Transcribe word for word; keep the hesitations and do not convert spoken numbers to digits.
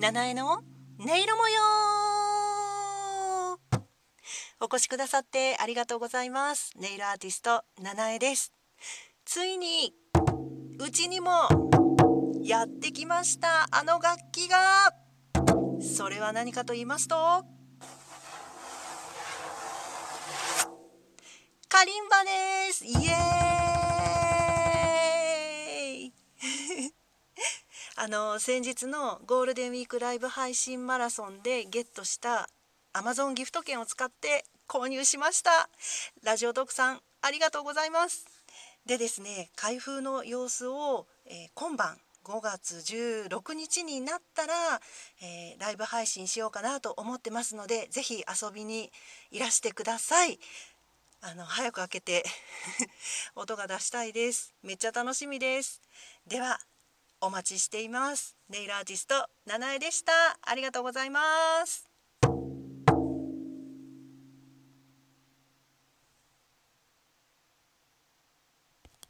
ナナエの音色模様。お越しくださってありがとうございます。ネイルアーティストナナエです。ついにうちにもやってきました、あの楽器が。それは何かと言いますと、カリンバです。イエーイあの先日のゴールデンウィークライブ配信マラソンでゲットしたアマゾンギフト券を使って購入しました。ラジオトークさんありがとうございます。でですね、開封の様子を、えー、今晩ごがつじゅうろくにちになったら、えー、ライブ配信しようかなと思ってますので、ぜひ遊びにいらしてください。あの早く開けて音が出したいです。めっちゃ楽しみです。ではお待ちしています。ネイルアーティストナナエでした。ありがとうございます。